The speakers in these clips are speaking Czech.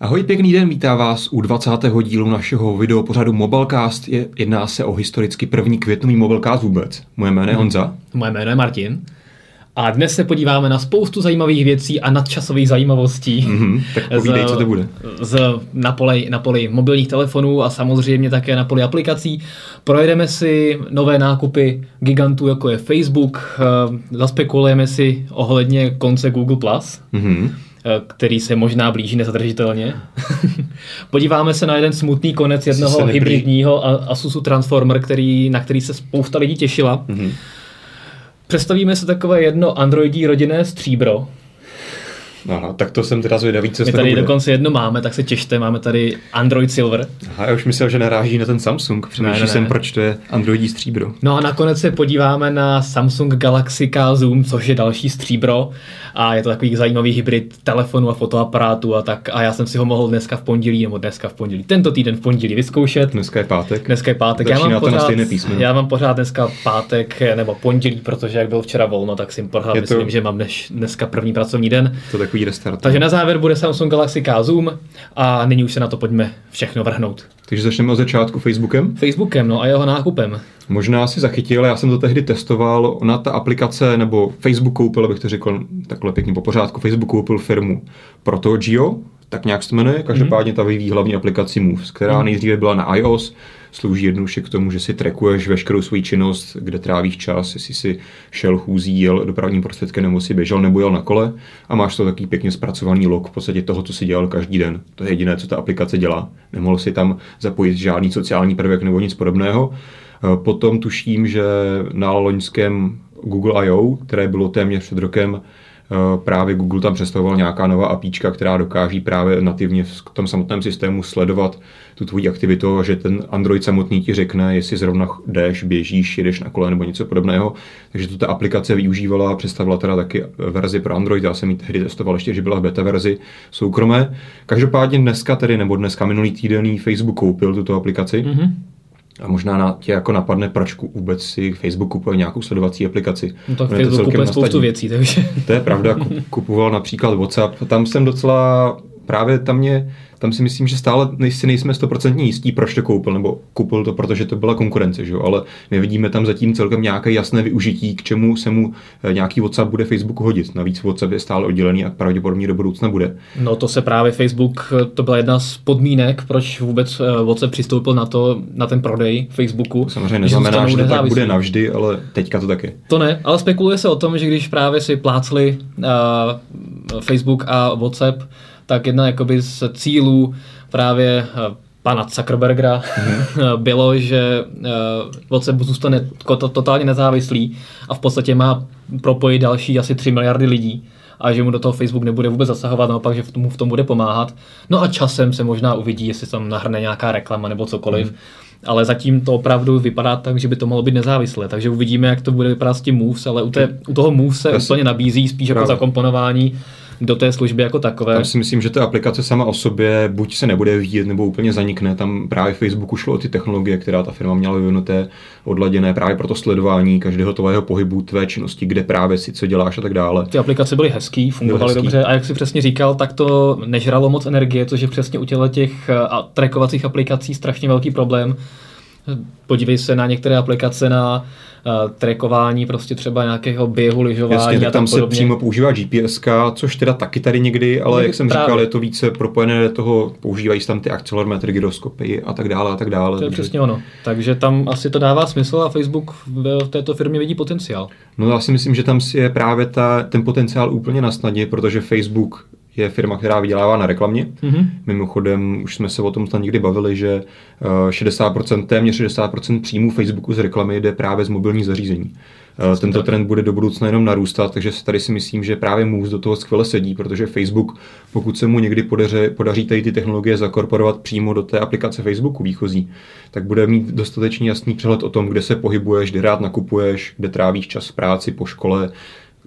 Ahoj, pěkný den, vítá vás u 20. dílu našeho videopořadu Mobilecast. Jedná se o historicky první květnový Mobilecast vůbec. Moje jméno je Honza. Moje jméno je Martin. A dnes se podíváme na spoustu zajímavých věcí a nadčasových zajímavostí. Tak povídej, co to bude. Na poli mobilních telefonů a samozřejmě také na poli aplikací. Projedeme si nové nákupy gigantů, jako je Facebook. Zaspekulujeme si ohledně konce Google+. Který se možná blíží nezadržitelně. Podíváme se na jeden smutný konec jednoho hybridního Asusu Transformer, na který se spousta lidí těšila. Představíme se takové jedno androidí rodinné stříbro. Aha, tak to jsem teda zvědavý, co z toho bude. My tady dokonce jedno máme, tak se těšte, máme tady Android Silver. Aha, já už myslel, že naráží na ten Samsung, přemýšlím jsem, proč to je androidí stříbro. No a nakonec se podíváme na Samsung Galaxy K Zoom, což je další stříbro a je to takový zajímavý hybrid telefonu a fotoaparátu a tak. A já jsem si ho mohl tento týden v pondělí vyzkoušet. Dneska je pátek. Já mám pořád dneska pátek nebo pondělí, protože jak byl včera volno, tak jsem pořád myslím, že mám dneska první pracovní den. Restart. Takže na závěr bude Samsung Galaxy K Zoom a nyní už se na to pojďme všechno vrhnout. Takže začneme od začátku Facebookem? Facebookem, no a jeho nákupem. Možná si zachytil, já jsem to tehdy testoval, ona ta aplikace, nebo Facebook koupil, abych to řekl takhle pěkně po pořádku, Facebook koupil firmu ProtoGio, tak nějak se jmenuje, každopádně ta vyvíjí hlavně aplikaci Moves, která nejdříve byla na iOS, slouží jednoduše k tomu, že si trackuješ veškerou svou činnost, kde trávíš čas, jestli si šel chůzí, jel dopravním prostředkem, nebo si běžel, nebo jel na kole a máš to taky pěkně zpracovaný log v podstatě toho, co si dělal každý den. To je jediné, co ta aplikace dělá. Nemohl si tam zapojit žádný sociální prvek nebo nic podobného. Potom tuším, že na loňském Google I.O., které bylo téměř před rokem, právě Google tam představoval nějaká nová apíčka, která dokáží právě nativně v tom samotném systému sledovat tu tvoji aktivitu, že ten Android samotný ti řekne, jestli zrovna jdeš, běžíš, jedeš na kole nebo něco podobného. Takže to ta aplikace využívala, představila teda taky verzi pro Android, já jsem ji tehdy testoval ještě, že byla v beta verzi soukromé. Každopádně dneska minulý týden Facebook koupil tuto aplikaci. A možná tě jako napadne, proč vůbec si Facebook kupuje nějakou sledovací aplikaci. No tak Facebook kupuje spoustu věcí, takže. To je pravda, kupoval například WhatsApp. Tam si myslím, že stále nejsme 100% jistí, proč to koupil, nebo koupil to, protože to byla konkurence, že jo? Ale nevidíme tam zatím celkem nějaké jasné využití, k čemu se mu nějaký WhatsApp bude Facebooku hodit. Navíc WhatsApp je stále oddělený a pravděpodobně do budoucna bude. No to se právě Facebook, to byla jedna z podmínek, proč vůbec WhatsApp přistoupil na ten prodej Facebooku. Samozřejmě neznamená, že to tak bude navždy, ale teďka to taky. To ne, ale spekuluje se o tom, že když právě si plácli Facebook a WhatsApp, tak jedna jakoby z cílů právě pana Zuckerberga bylo, že WhatsApp zůstane totálně nezávislý a v podstatě má propojit další asi 3 miliardy lidí a že mu do toho Facebook nebude vůbec zasahovat, naopak, že mu v tom bude pomáhat. No a časem se možná uvidí, jestli tam nahrne nějaká reklama nebo cokoliv, ale zatím to opravdu vypadá tak, že by to mohlo být nezávislé, takže uvidíme, jak to bude vypadat s tím Moves, ale u toho Moves se úplně nabízí spíš jako zakomponování do té služby jako takové. Tam si myslím, že ta aplikace sama o sobě buď se nebude vidět, nebo úplně zanikne. Tam právě Facebooku šlo o ty technologie, která ta firma měla vyvinuté, odladěné právě pro to sledování každého tvého pohybu, tvé činnosti, kde právě si co děláš a tak dále. Ty aplikace byly hezký, fungovaly dobře a jak si přesně říkal, tak to nežralo moc energie, což je přesně u těch trackovacích aplikací strašně velký problém. Podívej se na některé aplikace na trackování prostě třeba nějakého běhu, lyžování. Jasně, tak tam se přímo používá GPSka, což teda taky tady někdy, ale jak jsem říkal, je to více propojené do toho, používají se tam ty akcelerometry, gyroskopy a tak dále a tak dále. To je přesně ono. Takže tam asi to dává smysl a Facebook v této firmě vidí potenciál. No já si myslím, že tam si je právě ten potenciál úplně na snadě, protože Facebook je firma, která vydělává na reklamě. Mimochodem, už jsme se o tom tam někdy bavili, že 60% příjmů Facebooku z reklamy jde právě z mobilních zařízení. Tento trend bude do budoucna jenom narůstat, takže tady si myslím, že právě Moves do toho skvěle sedí, protože Facebook, pokud se mu někdy podaří tady ty technologie zakorporovat přímo do té aplikace Facebooku výchozí, tak bude mít dostatečně jasný přehled o tom, kde se pohybuješ, kde rád nakupuješ, kde trávíš čas v práci, po škole,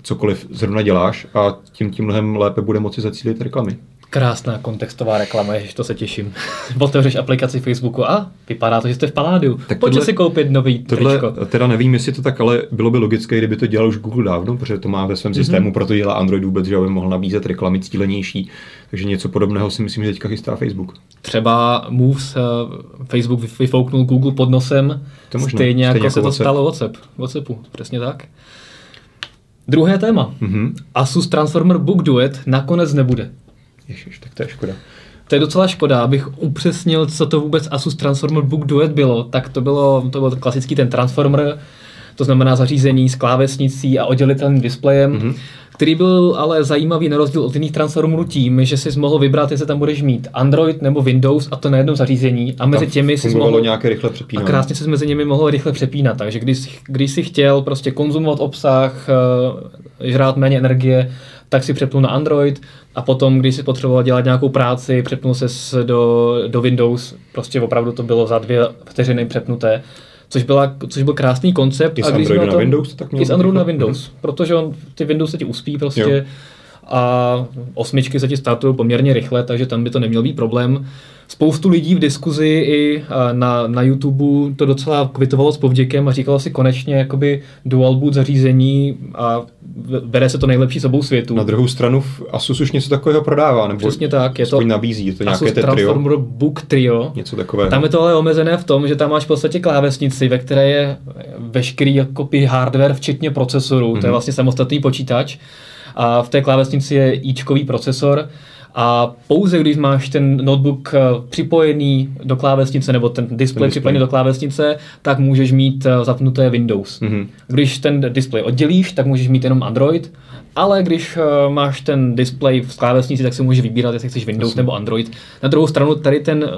cokoliv zrovna děláš a tím mnohem lépe bude moci zacílit reklamy. Krásná kontextová reklama, ježiš, to se těším. Otevřeš aplikaci Facebooku a vypadá to, že jste v Paládiu. Pojďte si koupit nový tričko. Teda nevím, jestli to tak, ale bylo by logické, kdyby to dělal už Google dávno, protože to má ve svém systému, proto dělá Android vůbec, že by mohl nabízet reklamy cílenější. Takže něco podobného si myslím, že teďka chystá Facebook. Třeba Moves, Facebook vyfouknul Google pod nosem, stejně jako se to stalo WhatsAppu, přesně tak. Druhé téma. Asus Transformer Book Duet nakonec nebude. Ježiš, tak to je škoda. To je docela škoda, abych upřesnil, co to vůbec Asus Transformer Book Duet bylo. Tak to byl klasický ten Transformer, to znamená zařízení s klávesnicí a oddělitelným displejem, který byl ale zajímavý na rozdíl od jiných Transformerů tím, že jsi mohl vybrat, jestli tam budeš mít Android nebo Windows, a to na jednom zařízení. A mezi těmi jsi mohl nějaké rychle přepínat. A krásně se mezi nimi mohl rychle přepínat. Takže když jsi chtěl prostě konzumovat obsah, žrát méně energie, tak si přepnul na Android, a potom, když si potřeboval dělat nějakou práci, přepnul se do Windows. Prostě opravdu to bylo za 2 vteřiny přepnuté, což byl krásný koncept. I z Androidu na Windows? I z Androidu na Windows, protože ty Windows se ti uspí prostě, jo. A 8 se ti startují poměrně rychle, takže tam by to neměl být problém. Spoustu lidí v diskuzi i na YouTube to docela kvitovalo s povděkem a říkalo si konečně jakoby dual boot zařízení a bere se to nejlepší s obou světů. Na druhou stranu Asus už něco takového prodává, nebo přesně tak, je to nabízí, je to nějaké Asus Transformer Book Trio. Něco takového. Tam je to ale omezené v tom, že tam máš v podstatě klávesnici, ve které je veškerý jakoby hardware včetně procesoru, to je vlastně samostatný počítač. A v té klávesnici je ičkový procesor a pouze když máš ten notebook připojený do klávesnice nebo ten displej připojený do klávesnice, tak můžeš mít zapnuté Windows. Když ten displej oddělíš, tak můžeš mít jenom Android, ale když máš ten displej v klávesnici, tak si můžeš vybírat, jestli chceš Windows nebo Android. Na druhou stranu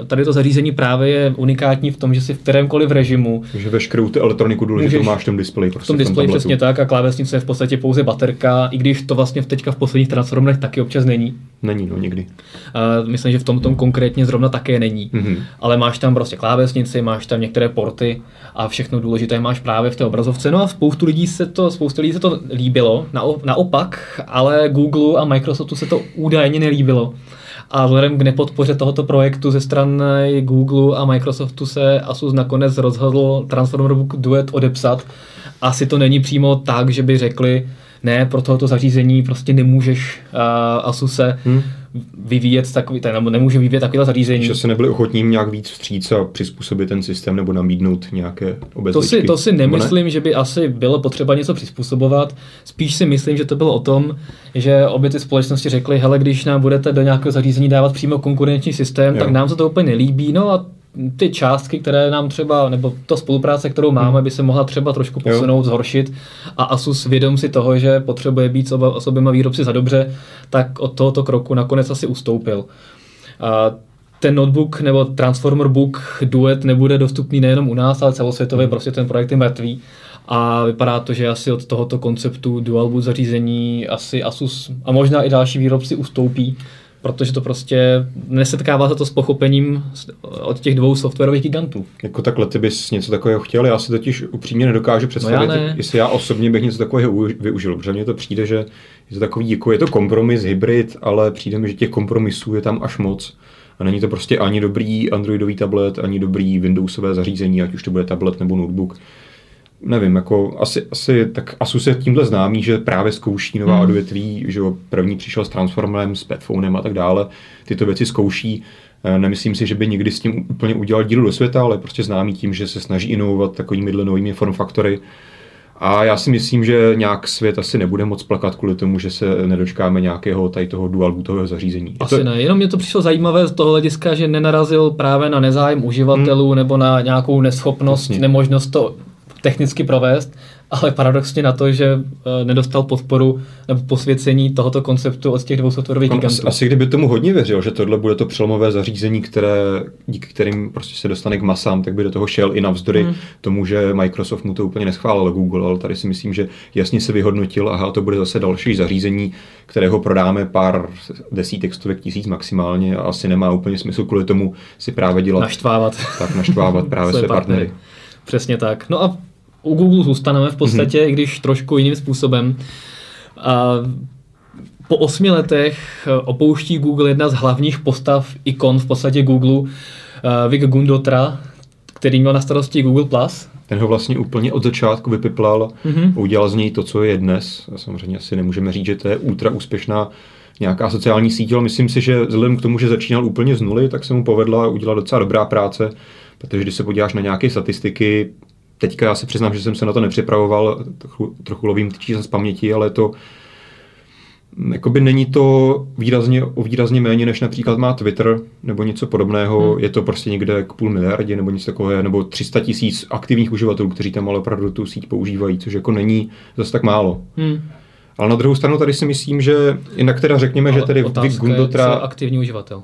tady to zařízení právě je unikátní v tom, že si v kterémkoliv režimu, že veškerou tu elektroniku důležitou máš ten displej prostě v tom displeji, přesně tak, a klávesnice je v podstatě pouze baterka, i když to vlastně teďka v posledních Transformerech taky občas není. Není, no nikdy. Myslím, že v tom konkrétně zrovna také není. Ale máš tam prostě klávesnici, máš tam některé porty a všechno důležité máš právě v té obrazovce. No a spoustu lidí se to líbilo, naopak, ale Google a Microsoftu se to údajně nelíbilo. A vzhledem k nepodpoře tohoto projektu ze strany Google a Microsoftu se Asus nakonec rozhodl Transformer Book Duet odepsat. Asi to není přímo tak, že by řekli, ne, pro tohoto zařízení prostě nemůžeš Asuse vyvíjet takovýhle zařízení. Že se nebyli ochotní nějak víc vstříc a přizpůsobit ten systém nebo namítnout nějaké obezličky. To si nemyslím, že by asi bylo potřeba něco přizpůsobovat. Spíš si myslím, že to bylo o tom, že obě ty společnosti řekly, hele, když nám budete do nějakého zařízení dávat přímo konkurenční systém, tak nám se to úplně nelíbí, no a ty částky, které nám třeba, nebo ta spolupráce, kterou máme, by se mohla třeba trošku posunout, zhoršit, a Asus vědom si toho, že potřebuje být s oběma výrobci za dobře, tak od tohoto kroku nakonec asi ustoupil. A ten notebook nebo Transformer Book Duet nebude dostupný nejenom u nás, ale celosvětově, prostě ten projekt je mrtvý a vypadá to, že asi od tohoto konceptu dual boot zařízení asi Asus a možná i další výrobci ustoupí, protože to prostě nesetkává se to s pochopením od těch dvou softwarových gigantů. Jako takhle ty bys něco takového chtěl, já si totiž upřímně nedokážu představit, jestli já osobně bych něco takového využil, protože mně to přijde, že je to takový, jako je to kompromis, hybrid, ale přijde mi, že těch kompromisů je tam až moc. A není to prostě ani dobrý androidový tablet, ani dobrý windowsové zařízení, ať už to bude tablet nebo notebook. Nevím, jako asi tak Asus je tímhle známý, že právě zkouší nová odvětví, že první přišel s Transformerem, s Padphonem a tak dále. Tyto věci zkouší. Nemyslím si, že by někdy s tím úplně udělal díru do světa, ale prostě známý tím, že se snaží inovovat takovými novými formfaktory. A já si myslím, že nějak svět asi nebude moc plakat kvůli tomu, že se nedočkáme nějakého tady toho dual bootového zařízení. Asi ne, jenom mě to přišlo zajímavé z toho hlediska, že nenarazil právě na nezájem uživatelů nebo na nějakou neschopnost, nemožnost to technicky provést, ale paradoxně na to, že nedostal podporu nebo posvěcení tohoto konceptu od těch dvou softwarových gigantů. Asi kdyby tomu hodně věřil, že tohle bude to přelomové zařízení, díky kterým prostě se dostane k masám, tak by do toho šel i navzdory tomu, že Microsoft mu to úplně neschválil, Google, ale tady si myslím, že jasně se vyhodnotil, aha, to bude zase další zařízení, kterého prodáme pár desítek, stovek tisíc maximálně, a asi nemá úplně smysl kvůli tomu si právě dělat. Naštvávat právě své partnery. Přesně tak. No a u Google zůstaneme v podstatě, i když trošku jiným způsobem. A po 8 letech opouští Google jedna z hlavních postav ikon v podstatě Google, Vic Gundotra, který měl na starosti Google+. Ten ho vlastně úplně od začátku vypiplal, udělal z něj to, co je dnes. A samozřejmě asi nemůžeme říct, že to je ultra úspěšná nějaká sociální síť, ale myslím si, že vzhledem k tomu, že začínal úplně z nuly, tak se mu povedla udělat docela dobrá práce, protože když se podíváš na nějaké statistiky, teďka já se přiznám, že jsem se na to nepřipravoval, trochu lovím ty čísla z paměti, ale to jakoby není to výrazně méně, než například má Twitter nebo něco podobného, je to prostě někde k 0,5 miliardy nebo něco takového, nebo 300 000 aktivních uživatelů, kteří tam ale opravdu tu síť používají, což jako není zase tak málo. Ale na druhou stranu tady si myslím, že jinak teda řekněme, ale že tady Vic Gundotra... Otázka je aktivní uživatel.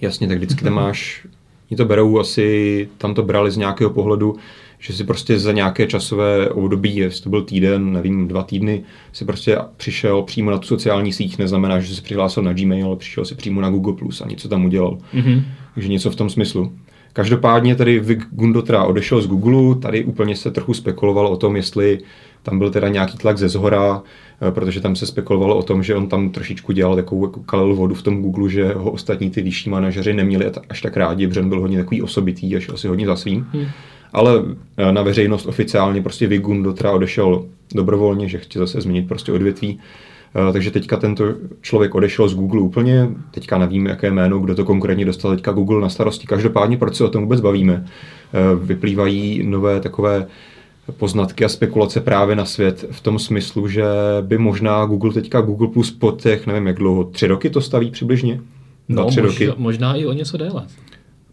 Jasně, tak vždycky tam máš... Oni to berou asi, tam to brali z nějakého pohledu, že si prostě za nějaké časové období, jestli to byl týden, nevím, 2 týdny, si prostě přišel přímo na tu sociální síť, neznamená, že si přihlásil na Gmail, ale přišel si přímo na Google Plus a něco tam udělal. Takže něco v tom smyslu. Každopádně tady Vic Gundotra odešel z Google, tady úplně se trochu spekulovalo o tom, jestli tam byl teda nějaký tlak ze zhora, protože tam se spekulovalo o tom, že on tam trošičku dělal takovou kalil vodu v tom Google, že ho ostatní ty vyšší manažeři neměli až tak rádi, protože on byl hodně takový osobitý a šel si hodně za svým. Ale na veřejnost oficiálně prostě Vic Gundotra odešel dobrovolně, že chtěl zase změnit prostě odvětví. Takže teďka tento člověk odešel z Google úplně, teďka nevím, jaké jméno, kdo to konkrétně dostal teďka Google na starosti. Každopádně, proč se o tom vůbec bavíme? Vyplývají nové takové poznatky a spekulace právě na svět v tom smyslu, že by možná Google teďka Google Plus po těch, nevím jak dlouho, 3 roky to staví přibližně? No, 3 roky. Možná i o něco déle.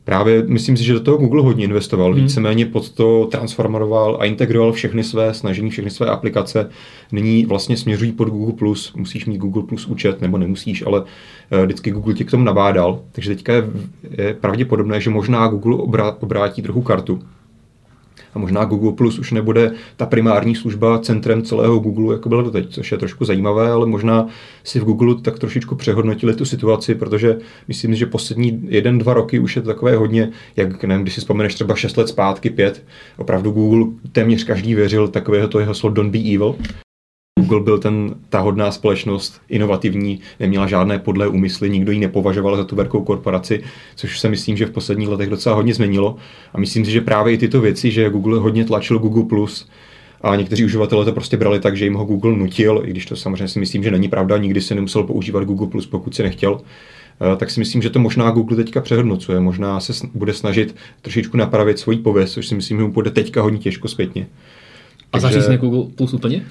Právě myslím si, že do toho Google hodně investoval, víceméně pod to transformoval a integroval všechny své snažení, všechny své aplikace. Nyní vlastně směřují pod Google+, musíš mít Google+ účet, nebo nemusíš, ale vždycky Google tě k tomu nabádal. Takže teďka je pravděpodobné, že možná Google obrátí trochu kartu. A možná Google+ už nebude ta primární služba centrem celého Google, jako byla doteď, což je trošku zajímavé, ale možná si v Google tak trošičku přehodnotili tu situaci, protože myslím, že poslední 1-2 roky už je to takové hodně, jak nevím, když si vzpomeneš třeba 6 let zpátky, 5, opravdu Google téměř každý věřil takového to jeho heslo Don't be evil. Google byl ta hodná společnost, inovativní, neměla žádné podlé úmysly, nikdo ji nepovažoval za tu velkou korporaci, což se myslím, že v posledních letech docela hodně změnilo. A myslím si, že právě i tyto věci, že Google hodně tlačil Google+, a někteří uživatelé to prostě brali tak, že jim ho Google nutil, i když to samozřejmě si myslím, že není pravda, nikdy se nemusel používat Google+, pokud se nechtěl. Tak si myslím, že to možná Google teďka přehodnocuje, možná se bude snažit trošičku napravit svoji pověst, což si myslím, že mu bude teďka hodně těžko zpětně. Takže... A zařízne Google+ úplně?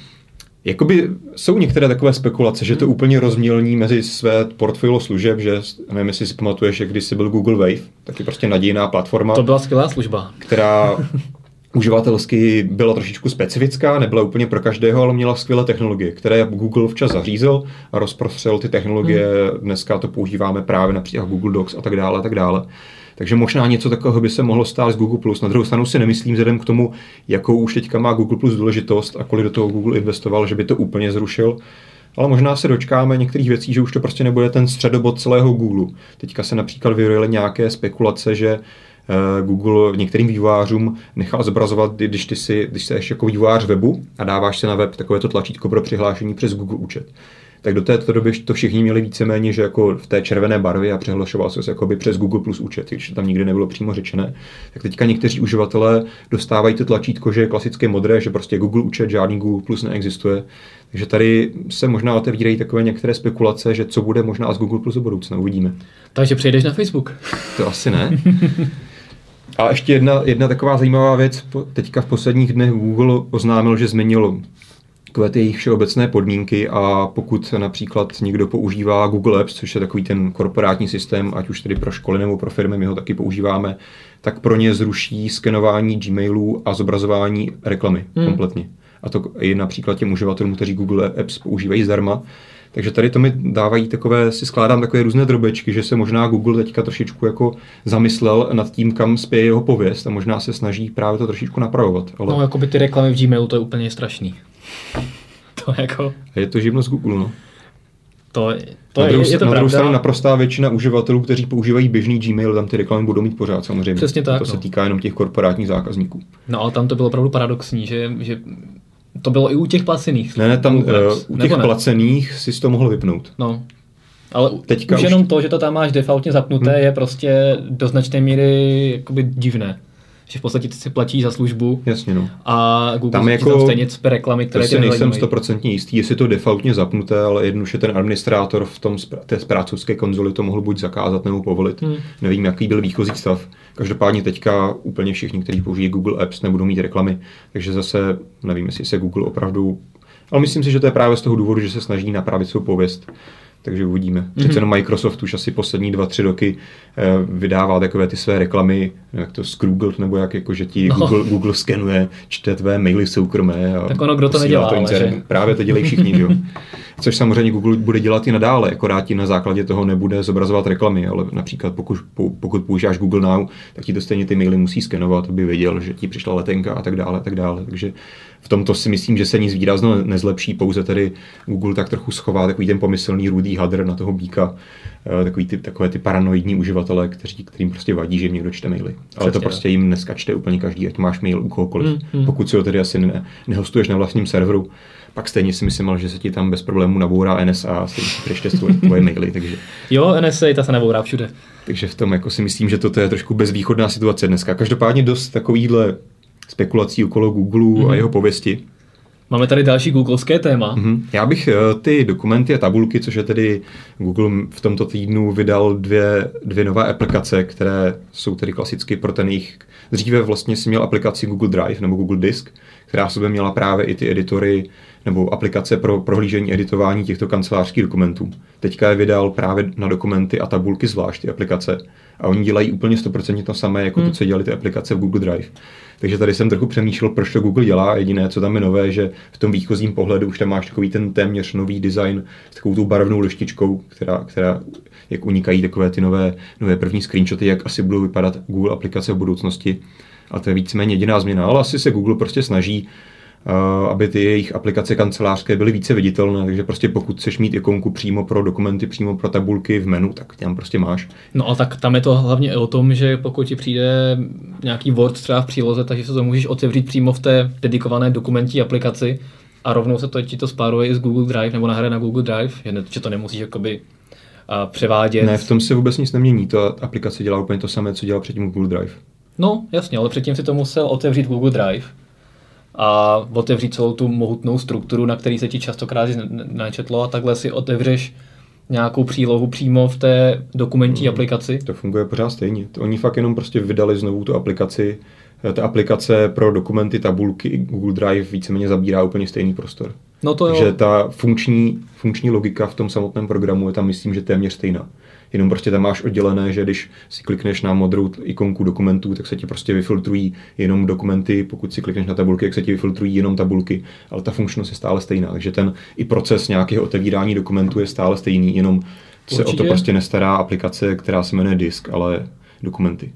Jakoby jsou některé takové spekulace, že to úplně rozmělní mezi své portfolio služeb, že nevím, jestli si pamatuješ, jak kdysi byl Google Wave, taky prostě nadějná platforma. To byla skvělá služba. Která uživatelsky byla trošičku specifická, nebyla úplně pro každého, ale měla skvělé technologie, které Google včas zařízl a rozprostřel ty technologie. Dneska to používáme právě například Google Docs a tak dále, a tak dále. Takže možná něco takového by se mohlo stát z Google+. Na druhou stranu si nemyslím, vzhledem k tomu, jakou už teďka má Google+ důležitost a kolik do toho Google investoval, že by to úplně zrušil. Ale možná se dočkáme některých věcí, že už to prostě nebude ten středobod celého Google. Teďka se například vyrojily nějaké spekulace, že Google některým vývojářům nechal zobrazovat, když jsi jako vývojář webu a dáváš se na web takovéto tlačítko pro přihlášení přes Google účet. Tak do této doby to všichni měli víceméně, že jako v té červené barvě a přihlašoval se jakoby přes Google Plus účet, když tam nikdy nebylo přímo řečené. Tak teďka někteří uživatelé dostávají to tlačítko, že je klasické modré, že prostě Google účet, žádný Google Plus neexistuje. Takže tady se možná otevírají takové některé spekulace, že co bude možná z Google Plus do budoucna, uvidíme. Takže přejdeš na Facebook? To asi ne. A ještě jedna taková zajímavá věc. Teďka v posledních dnech Google oznámil, že změnilo ty jejich všeobecné podmínky a pokud například někdo používá Google Apps, což je takový ten korporátní systém, ať už tedy pro školy nebo pro firmy, my ho taky používáme, tak pro ně zruší skenování Gmailů a zobrazování reklamy kompletně. A to i například těm uživatelům, kteří Google Apps používají zdarma. Takže tady to mi dávají si skládám takové různé drobečky, že se možná Google teďka trošičku jako zamyslel nad tím, kam spěje jeho pověst a možná se snaží právě to trošičku napravovat. Ale... No, jako by ty reklamy v Gmailu, to je úplně strašný. To jako... A je to živnost Google, no. Na druhou stranu naprostá většina uživatelů, kteří používají běžný Gmail, tam ty reklamy budou mít pořád samozřejmě. Přesně tak, to se týká jenom těch korporátních zákazníků. No ale tam to bylo opravdu paradoxní, že To bylo i u těch placených. Ne, tam u těch placených si to mohl vypnout. No. Ale teďka už jenom to, že to tam máš defaultně zapnuté, je prostě do značné míry jakoby divné. Že v podstatě ty si platíš za službu. Jasně, no. A Google tam jako stejně cpe reklamy, které ty nejsem 100% jistý, jestli to defaultně zapnuté, ale jednoduše ten administrátor v tom té správcovské konzoli to mohl buď zakázat nebo povolit. Nevím, jaký byl výchozí stav. Každopádně teďka úplně všichni, kteří použijí Google Apps, nebudou mít reklamy, takže zase nevím, jestli se Google opravdu... Ale myslím si, že to je právě z toho důvodu, že se snaží napravit svou pověst. Takže uvidíme. Přece jenom Microsoft už asi poslední 2-3 roky vydává takové ty své reklamy, jak to Scroogled, nebo jak jako, že ti Google skenuje, čte tvé maily soukromé. A tak ono, kdo to nedělá, to ale právě to dělají všichni, jo. Což samozřejmě Google bude dělat i nadále, akorát ti na základě toho nebude zobrazovat reklamy, ale například pokud používáš Google Now, tak ti to stejně ty maily musí skenovat, aby věděl, že ti přišla letenka a tak dále, tak dále. Takže v tomto si myslím, že se nic výrazného nezlepší, pouze tedy Google tak trochu schová takový ten pomyslný rudý hadr na toho býka, takové ty paranoidní uživatele, kterým prostě vadí, že jim někdo čte maily. Ale to prostě jim dneska čte úplně každý, ať máš mail u kohokoliv. Pokud si ho tedy asi nehostuješ na vlastním serveru, pak stejně si myslím, že se ti tam bez problémů nabourá NSA a přečte tvoje maily. Takže... Jo, NSA, ta se nabourá všude. Takže v tom jako si myslím, že toto je trošku bezvýchodná situace dneska. Každopádně dost takovýhle spekulací okolo Google a jeho pověsti. Máme tady další googleské téma. Já bych ty dokumenty a tabulky, což je tedy Google v tomto týdnu vydal dvě nové aplikace, které jsou tedy klasicky pro ten jejich... Dříve vlastně si měl aplikaci Google Drive nebo Google Disk, která v sobě měla právě i ty editory nebo aplikace pro prohlížení editování těchto kancelářských dokumentů. Teďka je vydal právě na dokumenty a tabulky zvlášť ty aplikace. A oni dělají úplně 100% to samé, jako to, co dělali ty aplikace v Google Drive. Takže tady jsem trochu přemýšlel, proč to Google dělá. Jediné, co tam je nové, že v tom výchozím pohledu už tam máš takový ten téměř nový design s takovou tou barevnou lištičkou, která jak unikají takové ty nové první screenshoty, jak asi budou vypadat Google aplikace v budoucnosti. A to je víceméně jediná změna, ale asi se Google prostě snaží, aby ty jejich aplikace kancelářské byly více viditelné, takže prostě pokud chceš mít ikonku přímo pro dokumenty, přímo pro tabulky v menu, tak tam prostě máš. No a tak tam je to hlavně o tom, že pokud ti přijde nějaký Word třeba v příloze, takže se to můžeš otevřít přímo v té dedikované dokumentní aplikaci a rovnou se to ti to spáruje i z Google Drive nebo nahraje na Google Drive, že to nemusíš jakoby převádět. Ne, v tom se vůbec nic nemění, ta aplikace dělá úplně to samé, co dělal předtím Google Drive. No, jasně, ale předtím si to musel otevřít Google Drive a otevřít celou tu mohutnou strukturu, na který se ti častokrát načetlo, a takhle si otevřeš nějakou přílohu přímo v té dokumentní aplikaci. To funguje pořád stejně. Oni fakt jenom prostě vydali znovu tu aplikaci. Ta aplikace pro dokumenty, tabulky, Google Drive víceméně zabírá úplně stejný prostor. No to jo. Takže ta funkční logika v tom samotném programu je tam, myslím, že téměř stejná. Jenom prostě tam máš oddělené, že když si klikneš na modrou ikonku dokumentů, tak se ti prostě vyfiltrují jenom dokumenty, pokud si klikneš na tabulky, tak se ti vyfiltrují jenom tabulky, ale ta funkčnost je stále stejná, takže ten i proces nějakého otevírání dokumentů je stále stejný, jenom se o to prostě nestará aplikace, která se jmenuje disk, ale dokumenty.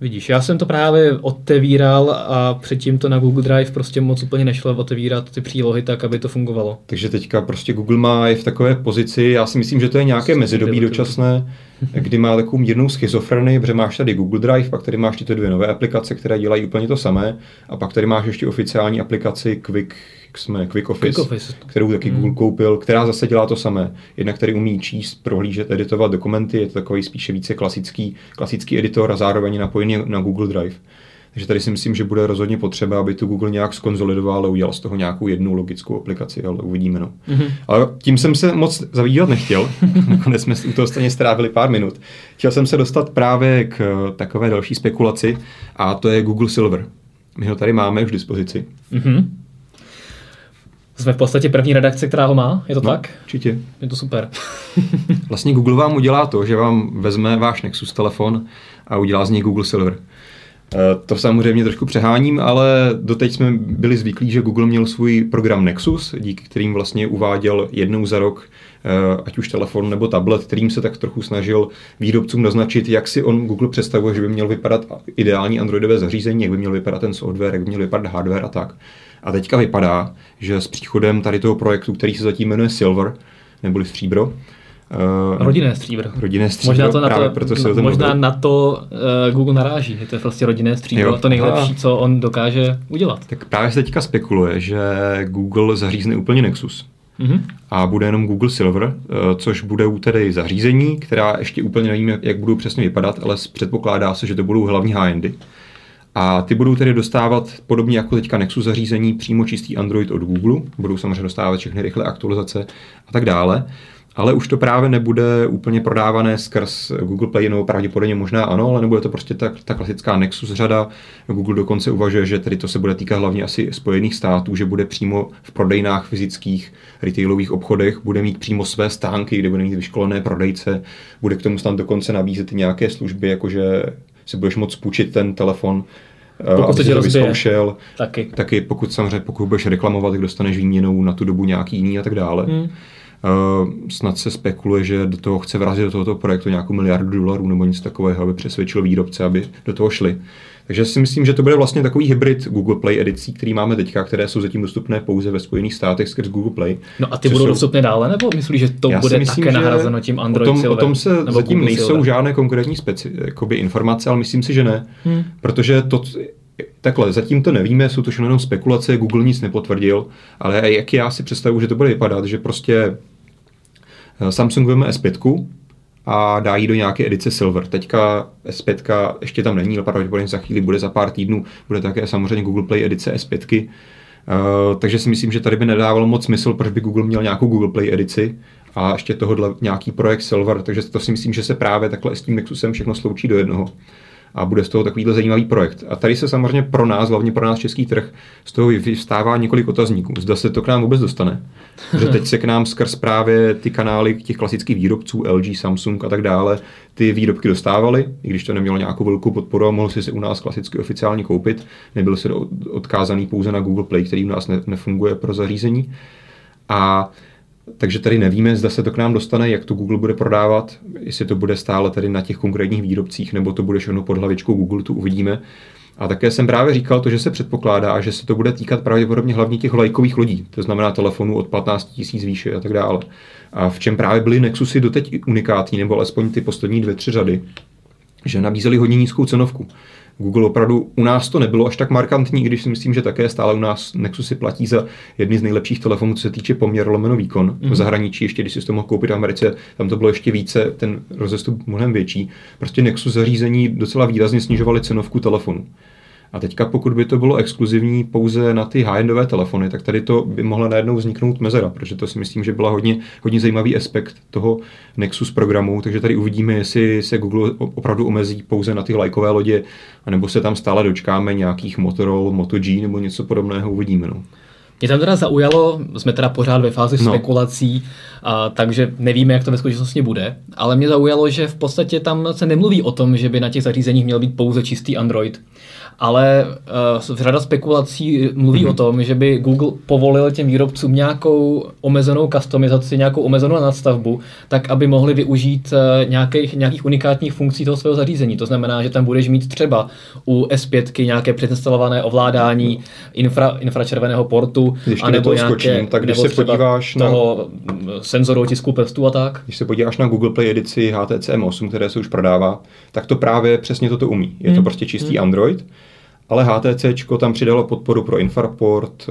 Vidíš, já jsem to právě otevíral a předtím to na Google Drive prostě moc úplně nešlo otevírat ty přílohy tak, aby to fungovalo. Takže teďka prostě Google má je v takové pozici, já si myslím, že to je nějaké mezidobí dočasné, kdy má takovou mírnou schizofrenii, protože máš tady Google Drive, pak tady máš tyto dvě nové aplikace, které dělají úplně to samé, a pak tady máš ještě oficiální aplikaci Quick Office, kterou taky Google koupil, která zase dělá to samé. Jednak tady umí číst, prohlížet, editovat dokumenty, je to takový spíše více klasický editor a zároveň napojený na Google Drive. Takže tady si myslím, že bude rozhodně potřeba, aby to Google nějak skonzolidoval a udělal z toho nějakou jednu logickou aplikaci, ale uvidíme. No. Ale tím jsem se moc zavídělat nechtěl, nakonec jsme u toho stejně strávili pár minut. Chtěl jsem se dostat právě k takové další spekulaci, a to je Google Silver. My ho tady máme už v dispozici. Jsme v podstatě první redakce, která ho má, je to tak? Určitě. Je to super. Vlastně Google vám udělá to, že vám vezme váš Nexus telefon a udělá z něj Google Silver. To samozřejmě trošku přeháním, ale doteď jsme byli zvyklí, že Google měl svůj program Nexus, díky kterým vlastně uváděl jednou za rok ať už telefon nebo tablet, kterým se tak trochu snažil výrobcům naznačit, jak si on Google představuje, že by měl vypadat ideální androidové zařízení, jak by měl vypadat ten software, jak by měl vypadat hardware a tak. A teďka vypadá, že s příchodem tady toho projektu, který se zatím jmenuje Silver, neboli Stříbro, Rodinné stříbro. Možná na to Google naráží, že to je prostě rodinné stříbro, to nejlepší, co on dokáže udělat. Tak právě se teďka spekuluje, že Google zařízne úplně Nexus. Mm-hmm. A bude jenom Google Silver, což bude tedy zařízení, která ještě úplně nevíme, jak budou přesně vypadat, ale předpokládá se, že to budou hlavní high-endy. A ty budou tedy dostávat, podobně jako teďka Nexus zařízení, přímo čistý Android od Google. Budou samozřejmě dostávat všechny rychlé aktualizace a tak dále. Ale už to právě nebude úplně prodávané skrz Google Play, nebo pravděpodobně možná ano, ale nebude to prostě ta klasická Nexus řada. Google dokonce uvažuje, že tedy to se bude týkat hlavně asi Spojených států, že bude přímo v prodejnách fyzických retailových obchodech, bude mít přímo své stánky, kde bude mít vyškolené prodejce, bude k tomu snad dokonce nabízet nějaké služby, jakože si budeš moct půjčit ten telefon, pokud jsi to vyzkoušel, taky pokud budeš reklamovat, tak dostaneš výměnou na tu dobu nějaký jiný a tak dále. Snad se spekuluje, že do toho chce vrazit do tohoto projektu nějakou $1 miliardu nebo něco takového, aby přesvědčil výrobce, aby do toho šli. Takže si myslím, že to bude vlastně takový hybrid Google Play edicí, který máme teďka, které jsou zatím dostupné pouze ve Spojených státech skrz Google Play. No a ty budou dostupné dále, nebo myslíš, že to bude také nahrazeno tím Android Silver? O tom se zatím nejsou žádné konkrétní informace, ale myslím si, že ne. Protože takhle, zatím to nevíme, jsou to jenom spekulace, Google nic nepotvrdil, ale jak já si představuji, že to bude vypadat, že prostě Samsung vezme S5 a dá jí do nějaké edice Silver. Teďka S5 ještě tam není, ale pravděpodobně za chvíli bude, za pár týdnů, bude také samozřejmě Google Play edice S5. Takže si myslím, že tady by nedávalo moc smysl, proč by Google měl nějakou Google Play edici a ještě tohohle nějaký projekt Silver, takže to si myslím, že se právě takhle s tím Nexusem všechno sloučí do jednoho. A bude z toho takovýhle zajímavý projekt. A tady se samozřejmě pro nás, hlavně pro náš český trh, z toho vyvstává několik otazníků. Zda se to k nám vůbec dostane. Že teď se k nám skrz právě ty kanály těch klasických výrobců, LG, Samsung a tak dále, ty výrobky dostávaly, i když to nemělo nějakou velkou podporu a mohl si se u nás klasicky oficiálně koupit. Nebyl se odkázaný pouze na Google Play, který u nás nefunguje pro zařízení. Takže tady nevíme, zda se to k nám dostane, jak to Google bude prodávat, jestli to bude stále tady na těch konkrétních výrobcích, nebo to bude všechno pod hlavičkou Google, tu uvidíme. A také jsem právě říkal to, že se předpokládá, že se to bude týkat pravděpodobně hlavně těch lajkových lodí, to znamená telefonů od 15 000 výše a tak dále. A v čem právě byly Nexusy doteď unikátní, nebo alespoň ty poslední 2-3 řady, že nabízeli hodně nízkou cenovku. Google opravdu u nás to nebylo až tak markantní, když si myslím, že také stále u nás Nexusy platí za jedny z nejlepších telefonů, co se týče poměr lomeno výkon. V zahraničí ještě, když si to mohl koupit v Americe, tam to bylo ještě více, ten rozestup mnohem větší. Prostě Nexus zařízení docela výrazně snižovali cenovku telefonu. A teďka pokud by to bylo exkluzivní pouze na ty high-endové telefony, tak tady to by mohla najednou vzniknout mezera, protože to si myslím, že byla hodně zajímavý aspekt toho Nexus programu, takže tady uvidíme, jestli se Google opravdu omezí pouze na ty lajkové lodě, anebo se tam stále dočkáme nějakých Motorola, Moto G nebo něco podobného, uvidíme. No. Mě tam teda zaujalo, jsme teda pořád ve fázi spekulací, takže nevíme, jak to ve skutečnosti bude, ale mě zaujalo, že v podstatě tam se nemluví o tom, že by na těch zařízeních měl být pouze čistý Android, ale řada spekulací mluví o tom, že by Google povolil těm výrobcům nějakou omezenou customizaci, nějakou omezenou nadstavbu, tak aby mohli využít nějakých unikátních funkcí toho svého zařízení. To znamená, že tam budeš mít třeba u S5 nějaké předinstalované ovládání infračerveného portu, anebo toho senzoru otisku prstů a tak. Když se podíváš na Google Play edici HTC M8, které se už prodává, tak to právě přesně toto umí. Je to prostě čistý Android. Ale HTCčko tam přidalo podporu pro infraport,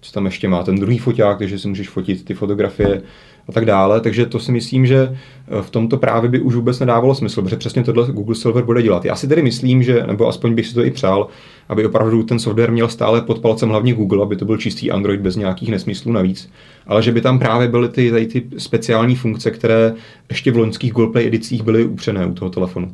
co tam ještě má ten druhý foťák, takže si můžeš fotit ty fotografie a tak dále. Takže to si myslím, že v tomto právě by už vůbec nedávalo smysl, protože přesně tohle Google Silver bude dělat. Já si tedy myslím, že, nebo aspoň bych si to i přál, aby opravdu ten software měl stále pod palcem hlavně Google, aby to byl čistý Android bez nějakých nesmyslů navíc, ale že by tam právě byly ty speciální funkce, které ještě v loňských Google Play edicích byly upřené u toho telefonu.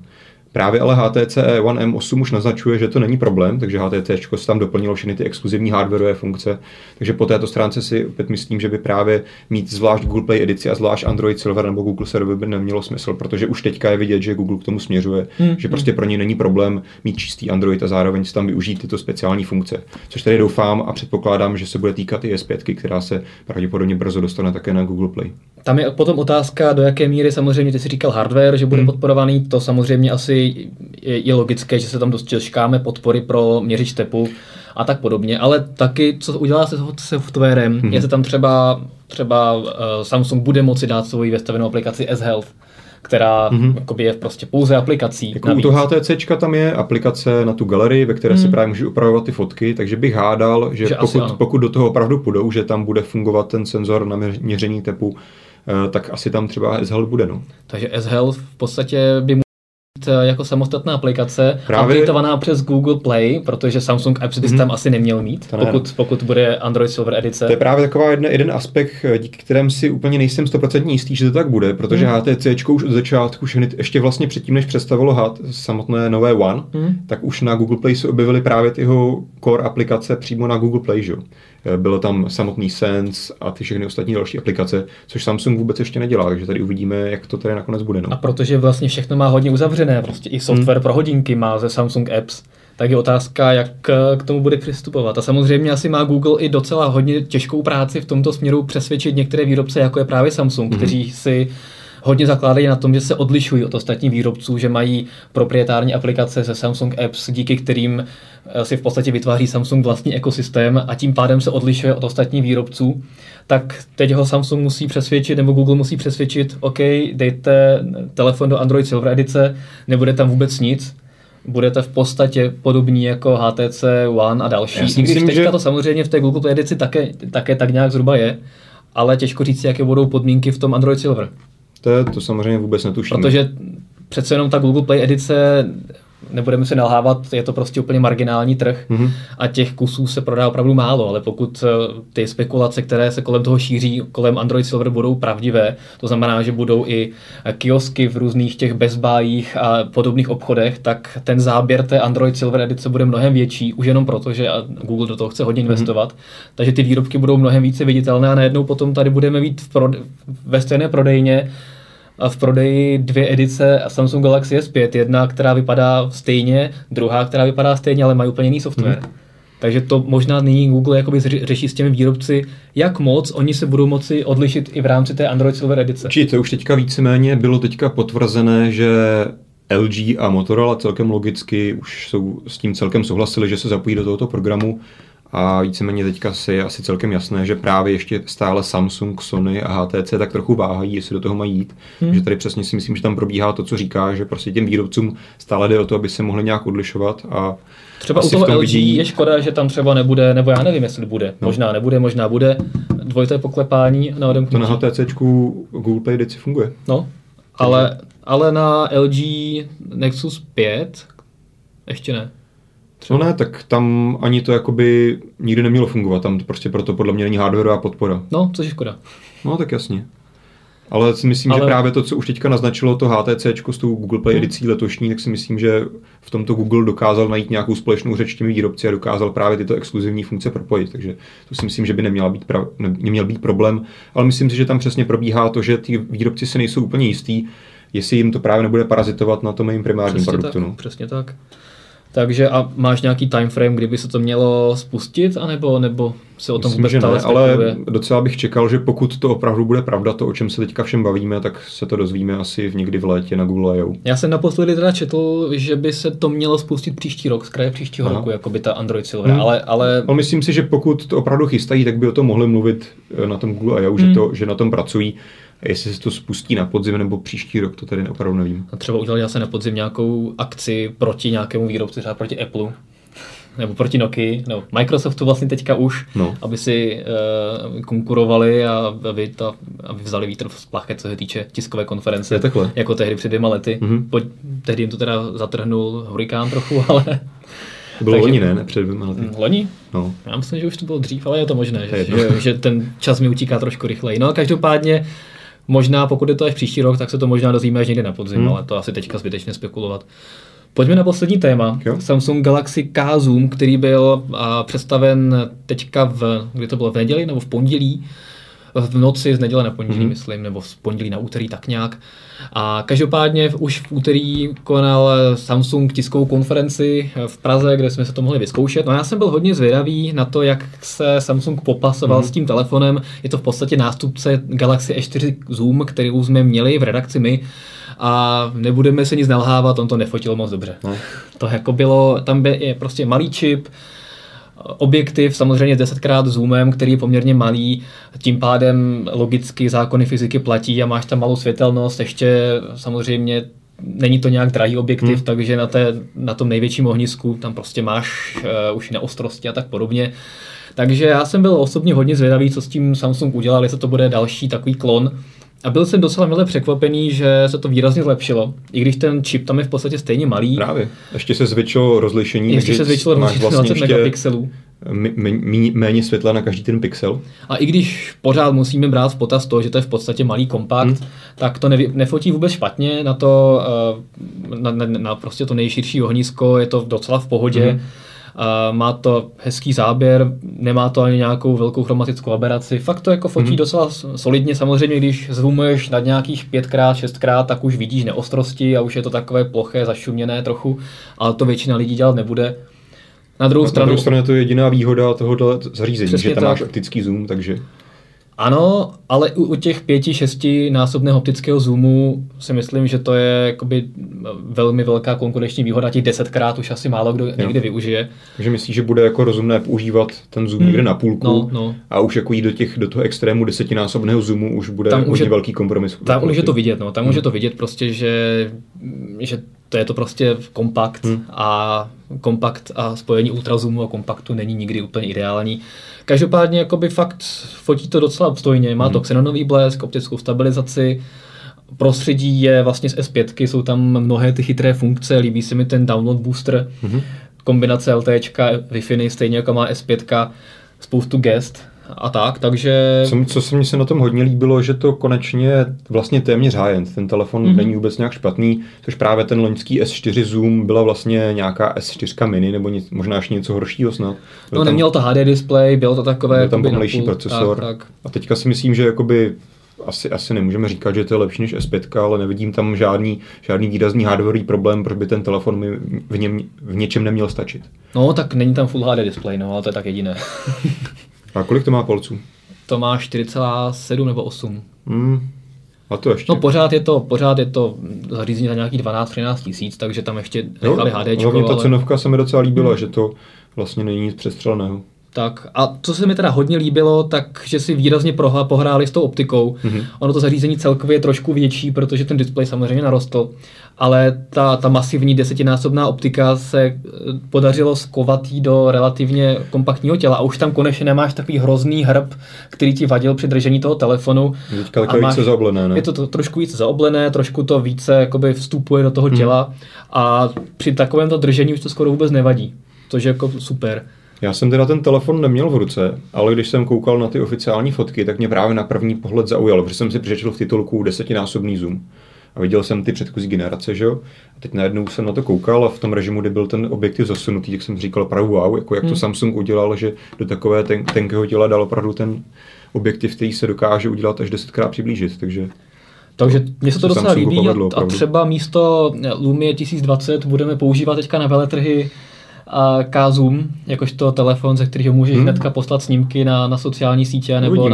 Právě ale HTC One M8 už naznačuje, že to není problém, takže HTCčko se tam doplnilo všechny ty exkluzivní hardwareové funkce, takže po této stránce si opět myslím, že by právě mít zvlášť Google Play edici a zvlášť Android Silver nebo Google Server by nemělo smysl, protože už teďka je vidět, že Google k tomu směřuje, že prostě pro ně není problém mít čistý Android a zároveň si tam využít tyto speciální funkce, což tady doufám a předpokládám, že se bude týkat i S5, která se pravděpodobně brzo dostane také na Google Play. Tam je potom otázka, do jaké míry samozřejmě, ty jsi říkal hardware, že bude podporovaný, to samozřejmě asi je logické, že se tam dost čekáme podpory pro měřič tepu a tak podobně, ale taky, co udělá se s softwarem, jestli tam třeba třeba Samsung bude moci dát svoji vestavenou aplikaci S-Health, která je prostě pouze aplikací. Jako u toho HTCčka tam je aplikace na tu galerii, ve které se právě můžeš upravovat ty fotky, takže bych hádal, že pokud do toho opravdu půjdou, že tam bude fungovat ten senzor na měření tepu, tak asi tam třeba S-Health bude. No. Takže S-Health v podstatě by jako samostatná aplikace, updateovaná přes Google Play, protože Samsung Apps bys tam asi neměl mít, pokud bude Android Silver edice. To je právě taková jeden aspekt, díky kterém si úplně nejsem 100% jistý, že to tak bude, protože HTCčko už od začátku, ještě vlastně předtím, než představilo samotné nové One, tak už na Google Play se objevily právě tyho core aplikace přímo na Google Play, že? Bylo tam samotný Sense a ty všechny ostatní další aplikace, což Samsung vůbec ještě nedělá, takže tady uvidíme, jak to tady nakonec bude. No. A protože vlastně všechno má hodně uzavřené, prostě i software pro hodinky má ze Samsung Apps, tak je otázka, jak k tomu bude přistupovat. A samozřejmě asi má Google i docela hodně těžkou práci v tomto směru přesvědčit některé výrobce, jako je právě Samsung, kteří si hodně zakládají na tom, že se odlišují od ostatních výrobců, že mají proprietární aplikace ze Samsung Apps, díky kterým si v podstatě vytváří Samsung vlastní ekosystém a tím pádem se odlišuje od ostatních výrobců. Tak teď ho Samsung musí přesvědčit, nebo Google musí přesvědčit, OK, dejte telefon do Android Silver edice, nebude tam vůbec nic. Budete v podstatě podobní jako HTC One a další. Já si myslím, teďka to samozřejmě v té Google Play edici také tak nějak zhruba je, ale těžko říct, jaké budou podmínky v tom Android Silver. To samozřejmě vůbec netušíme. Protože přece jenom ta Google Play edice, nebudeme si nalhávat, je to prostě úplně marginální trh a těch kusů se prodá opravdu málo, ale pokud ty spekulace, které se kolem toho šíří, kolem Android Silver budou pravdivé, to znamená, že budou i kiosky v různých těch Best Buyích a podobných obchodech, tak ten záběr té Android Silver edice bude mnohem větší, už jenom proto, že Google do toho chce hodně investovat, takže ty výrobky budou mnohem více viditelné a najednou potom tady budeme mít ve stejné prodejně a v prodeji dvě edice Samsung Galaxy S5, jedna, která vypadá stejně, druhá, která vypadá stejně, ale mají úplně jiný software. Takže to možná nyní Google jakoby řeší s těmi výrobci, jak moc oni se budou moci odlišit i v rámci té Android Silver edice. Určitě, už teďka víceméně bylo teďka potvrzené, že LG a Motorola celkem logicky už jsou s tím celkem souhlasili, že se zapojí do tohoto programu. A víceméně teďka si je asi celkem jasné, že právě ještě stále Samsung, Sony a HTC tak trochu váhají, jestli do toho mají jít. Že tady přesně si myslím, že tam probíhá to, co říká, že prostě těm výrobcům stále jde o to, aby se mohli nějak odlišovat. A třeba u toho LG vidí... je škoda, že tam třeba nebude, nebo já nevím, jestli bude. No. Možná nebude, možná bude. Dvojité poklepání na odemknutí. To na HTCčku Google Play DC funguje. No, ale na LG Nexus 5 ještě ne. No ne, tak tam ani to jakoby nikdy nemělo fungovat, tam prostě proto podle mě není hardwareová podpora. No, což je škoda. No tak jasně. Ale si myslím, že právě to, co už teďka naznačilo to HTCčko s tou Google Play edicí letošní, tak si myslím, že v tomto Google dokázal najít nějakou společnou řeč těmi výrobci a dokázal právě tyto exkluzivní funkce propojit. Takže to si myslím, že by neměl být problém, ale myslím si, že tam přesně probíhá to, že ty výrobci si nejsou úplně jistí, jestli jim to právě nebude parazitovat na tom jejím primárním produktu. Tak, no. Přesně tak. Takže a máš nějaký timeframe, kdyby se to mělo spustit, anebo se o tom vůbec stále spekuluje? Ale docela bych čekal, že pokud to opravdu bude pravda, to, o čem se teďka všem bavíme, tak se to dozvíme asi někdy v létě na Google I.O. Já jsem naposledy teda četl, že by se to mělo spustit příští rok, z kraje příštího roku, jako by ta Android Silver, ale myslím si, že pokud to opravdu chystají, tak by o tom mohli mluvit na tom Google I.O., že na tom pracují. Jestli se to spustí na podzim nebo příští rok, to tady opravdu nevím. A třeba udělali zase na podzim nějakou akci proti nějakému výrobci, třeba proti Appleu, nebo proti Nokii, nebo Microsoftu vlastně teďka už, aby si konkurovali a aby vzali vítr z plachet, co se týče tiskové konference, jako tehdy před 2 lety. Tehdy jim to teda zatrhnul hurikán trochu, ale... To bylo loni, ne? Před 2 lety. Loni? No. Já myslím, že už to bylo dřív, ale je to možné, že ten čas mi utíká trošku rychleji. No a každopádně možná, pokud je to až příští rok, tak se to možná dozvíme až někde na podzim, ale to asi teďka zbytečně spekulovat. Pojďme na poslední téma. Jo. Samsung Galaxy K Zoom, který byl představen teďka kdy to bylo, v neděli nebo v pondělí, v noci z neděle na pondělí, myslím, nebo z pondělí na úterý, tak nějak. A každopádně už v úterý konal Samsung tiskovou konferenci v Praze, kde jsme se to mohli vyzkoušet. No já jsem byl hodně zvědavý na to, jak se Samsung popasoval s tím telefonem. Je to v podstatě nástupce Galaxy S4 Zoom, kterou jsme měli v redakci my. A nebudeme se nic nalhávat, on to nefotil moc dobře. No. To jako bylo, tam je prostě malý čip, objektiv samozřejmě 10x zoomem, který je poměrně malý, tím pádem logicky zákony fyziky platí a máš tam malou světelnost, ještě samozřejmě není to nějak drahý objektiv, takže na tom největším ohnisku tam prostě máš už neostrosti a tak podobně. Takže já jsem byl osobně hodně zvědavý, co s tím Samsung udělal, jestli to bude další takový klon. A byl jsem docela mile překvapený, že se to výrazně zlepšilo, i když ten čip tam je v podstatě stejně malý. Právě. Ještě se zvětšilo rozlišení. Ještě se zvětšilo rozlišení vlastně 20 megapixelů. Méně světla na každý ten pixel. A i když pořád musíme brát v potaz to, že to je v podstatě malý kompakt, tak to nefotí vůbec špatně na to, na prostě to nejširší ohnisko, je to docela v pohodě. Má to hezký záběr, nemá to ani nějakou velkou chromatickou aberaci. Fakt to jako fotí docela solidně. Samozřejmě, když zoomuješ nad nějakých 5x, 6x, tak už vidíš neostrosti a už je to takové ploché, zašuměné trochu, ale to většina lidí dělat nebude. Na druhou stranu je to jediná výhoda tohoto zařízení, přesně že tam máš optický zoom, takže... Ano, ale u těch 5-6 násobného optického zoomu si myslím, že to je jakoby velmi velká konkurenční výhoda, těch 10x už asi málo kdo někde využije. Takže myslím, že bude jako rozumné používat ten zoom někde na půlku a už jako jít do toho extrému 10násobného zoomu už bude hodně velký kompromis. Tam už je to vidět, tam už je to vidět prostě, že to je to prostě kompakt a spojení ultrazoomu a kompaktu není nikdy úplně ideální. Každopádně jakoby fakt fotí to docela obstojně, má to xenonový blesk, optickou stabilizaci, prostředí je vlastně z S5, jsou tam mnohé ty chytré funkce, líbí se mi ten download booster, kombinace LTEčka, Wi-Fi, stejně jako má S5, spoustu gest a tak, takže... Co se mi se na tom hodně líbilo, že to konečně vlastně téměř high-end, ten telefon není vůbec nějak špatný, což právě ten loňský S4 Zoom byla vlastně nějaká S4 mini, nebo možná ještě něco horšího snad. No neměl to HD display, bylo to takové... Byl tam pomalejší procesor. Tak. A teďka si myslím, že jakoby... Asi nemůžeme říkat, že to je lepší než S5, ale nevidím tam žádný výrazný hardwarový problém, proč by ten telefon mi v něčem neměl stačit. No tak není tam Full HD display, ale to je tak jediné. A kolik to má palců? To má 4,7 nebo 8. A to ještě. No pořád je to zařízení za nějakých 12-13 tisíc, takže tam ještě nechali HDčko. Hlavně ta cenovka se mi docela líbila, že to vlastně není nic přestřeleného. Tak a co se mi teda hodně líbilo, tak že si výrazně pohráli s tou optikou. Ono to zařízení celkově je trošku větší, protože ten displej samozřejmě narostl, ale ta masivní 10násobná optika se podařilo skovat jí do relativně kompaktního těla a už tam konečně nemáš takový hrozný hrb, který ti vadil při držení toho telefonu. Je to trošku víc zaoblené, trošku to více jakoby vstupuje do toho těla a při takovémto držení už to skoro vůbec nevadí, což je jako super. Já jsem teda ten telefon neměl v ruce, ale když jsem koukal na ty oficiální fotky, tak mě právě na první pohled zaujalo, protože jsem si přečetl v titulku 10násobný zoom. A viděl jsem ty předchozí generace, že jo? A teď najednou jsem na to koukal a v tom režimu, kdy byl ten objektiv zasunutý, tak jsem říkal právě wow, jako jak to Samsung udělal, že do takové tenkého těla dal opravdu ten objektiv, který se dokáže udělat až 10x přiblížit, takže mně se to docela líbí a třeba místo Lumie 1020 budeme používat teďka na veletrhy K Zoom, jakožto telefon, ze kterého můžeš hnedka poslat snímky na sociální sítě nebo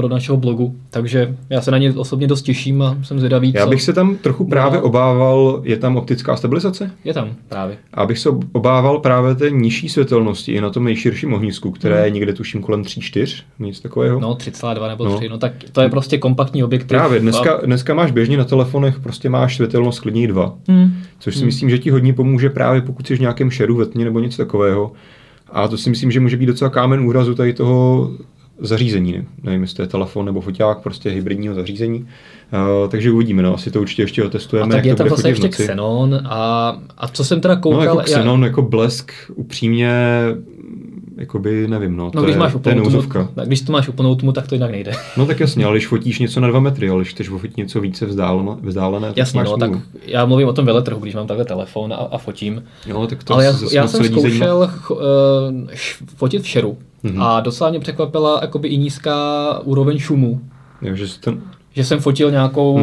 do našeho blogu. Takže já se na ně osobně dost těším a jsem zvědavý. Já bych se tam trochu právě obával, je tam optická stabilizace? Je tam právě. A bych se obával právě té nižší světelnosti i na tom nejširším ohnisku, které je někde tuším kolem 3-4, nic takového. No 3,2 nebo 3, tak to je prostě kompaktní objektiv. Právě dneska máš běžně na telefonech, prostě máš světelnost klidně 2, což si myslím, že ti hodně pomůže právě pokud jsi v nějakém šeru ve tmě nebo něco takového. A to si myslím, že může být docela kámen úrazu tady toho zařízení. Nevím, jestli to je telefon nebo foťák, prostě hybridního zařízení. Takže uvidíme, asi to určitě ještě otestujeme. A tak je tam zase ještě Xenon a co jsem teda koukal... Xenon, jako blesk, upřímně, jakoby nevím, to je nouzovka. Když to máš úplnou tmu, tak to jinak nejde. No tak jasně, ale když fotíš něco na 2 metry, ale když chceš fotit něco více vzdálené, jasně, tak máš tak já mluvím o tom veletrhu, když mám takhle telefon a fotím. Jo, tak to ale já jsem zkoušel fotit v šeru a docela mě překvapila jakoby i nízká úroveň šumu. Jo, že jsem fotil nějakou...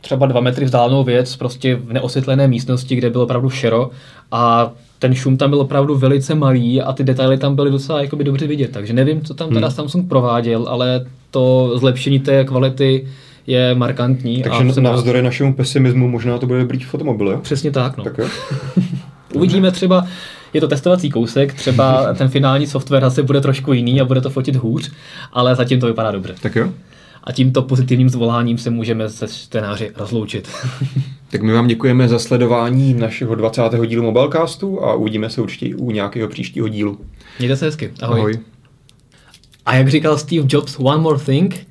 třeba 2 metry vzdálenou věc, prostě v neosvětlené místnosti, kde bylo opravdu šero a ten šum tam byl opravdu velice malý a ty detaily tam byly docela jakoby dobře vidět, takže nevím, co tam teda Samsung prováděl, ale to zlepšení té kvality je markantní. Takže navzdory našemu pesimismu možná to bude dobrý fotomobil, jo? Přesně tak. Tak jo. Uvidíme třeba, je to testovací kousek, třeba ten finální software asi bude trošku jiný a bude to fotit hůř, ale zatím to vypadá dobře. Tak jo. A tímto pozitivním zvoláním se můžeme se čtenáři rozloučit. Tak my vám děkujeme za sledování našeho 20. dílu Mobilecastu a uvidíme se určitě u nějakého příštího dílu. Mějte se hezky. Ahoj. Ahoj. A jak říkal Steve Jobs, one more thing.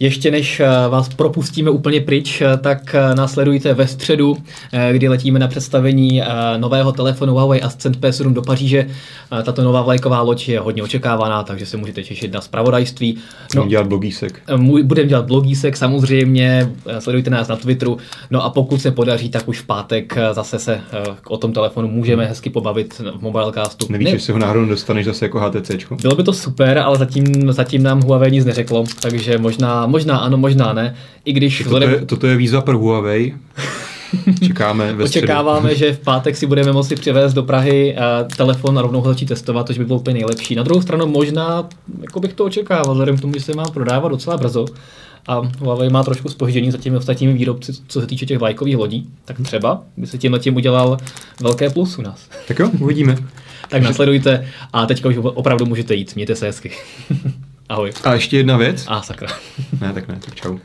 Ještě než vás propustíme úplně pryč, tak následujte ve středu, kdy letíme na představení nového telefonu Huawei Ascend P7 do Paříže. Tato nová vlajková loď je hodně očekávaná, takže se můžete těšit na zpravodajství. Budeme dělat blogísek. Budeme dělat blogísek, samozřejmě, sledujte nás na Twitteru. No a pokud se podaří, tak už v pátek zase se o tom telefonu můžeme hezky pobavit v Mobilecastu. Nevíš, jestli ho náhodou dostaneš zase jako HTCčko? Bylo by to super, ale zatím nám Huawei nic neřeklo, takže možná ano, možná ne, i když... Toto je výzva pro Huawei. Čekáme ve středu. Očekáváme, že v pátek si budeme moci přivést do Prahy telefon a rovnou ho začít testovat, což by bylo úplně nejlepší. Na druhou stranu možná, jako bych to očekával, vzhledem k tomu, že se má prodávat docela brzo a Huawei má trošku zpoždění za těmi ostatními výrobci, co se týče těch vlajkových lodí, tak třeba by se tím udělal velké plus u nás. Tak jo, uvidíme. Tak nasledujte a teďka už opravdu můžete jít. Mějte se hezky. Ahoj. A ještě jedna věc? Sakra. Ne, tak čau.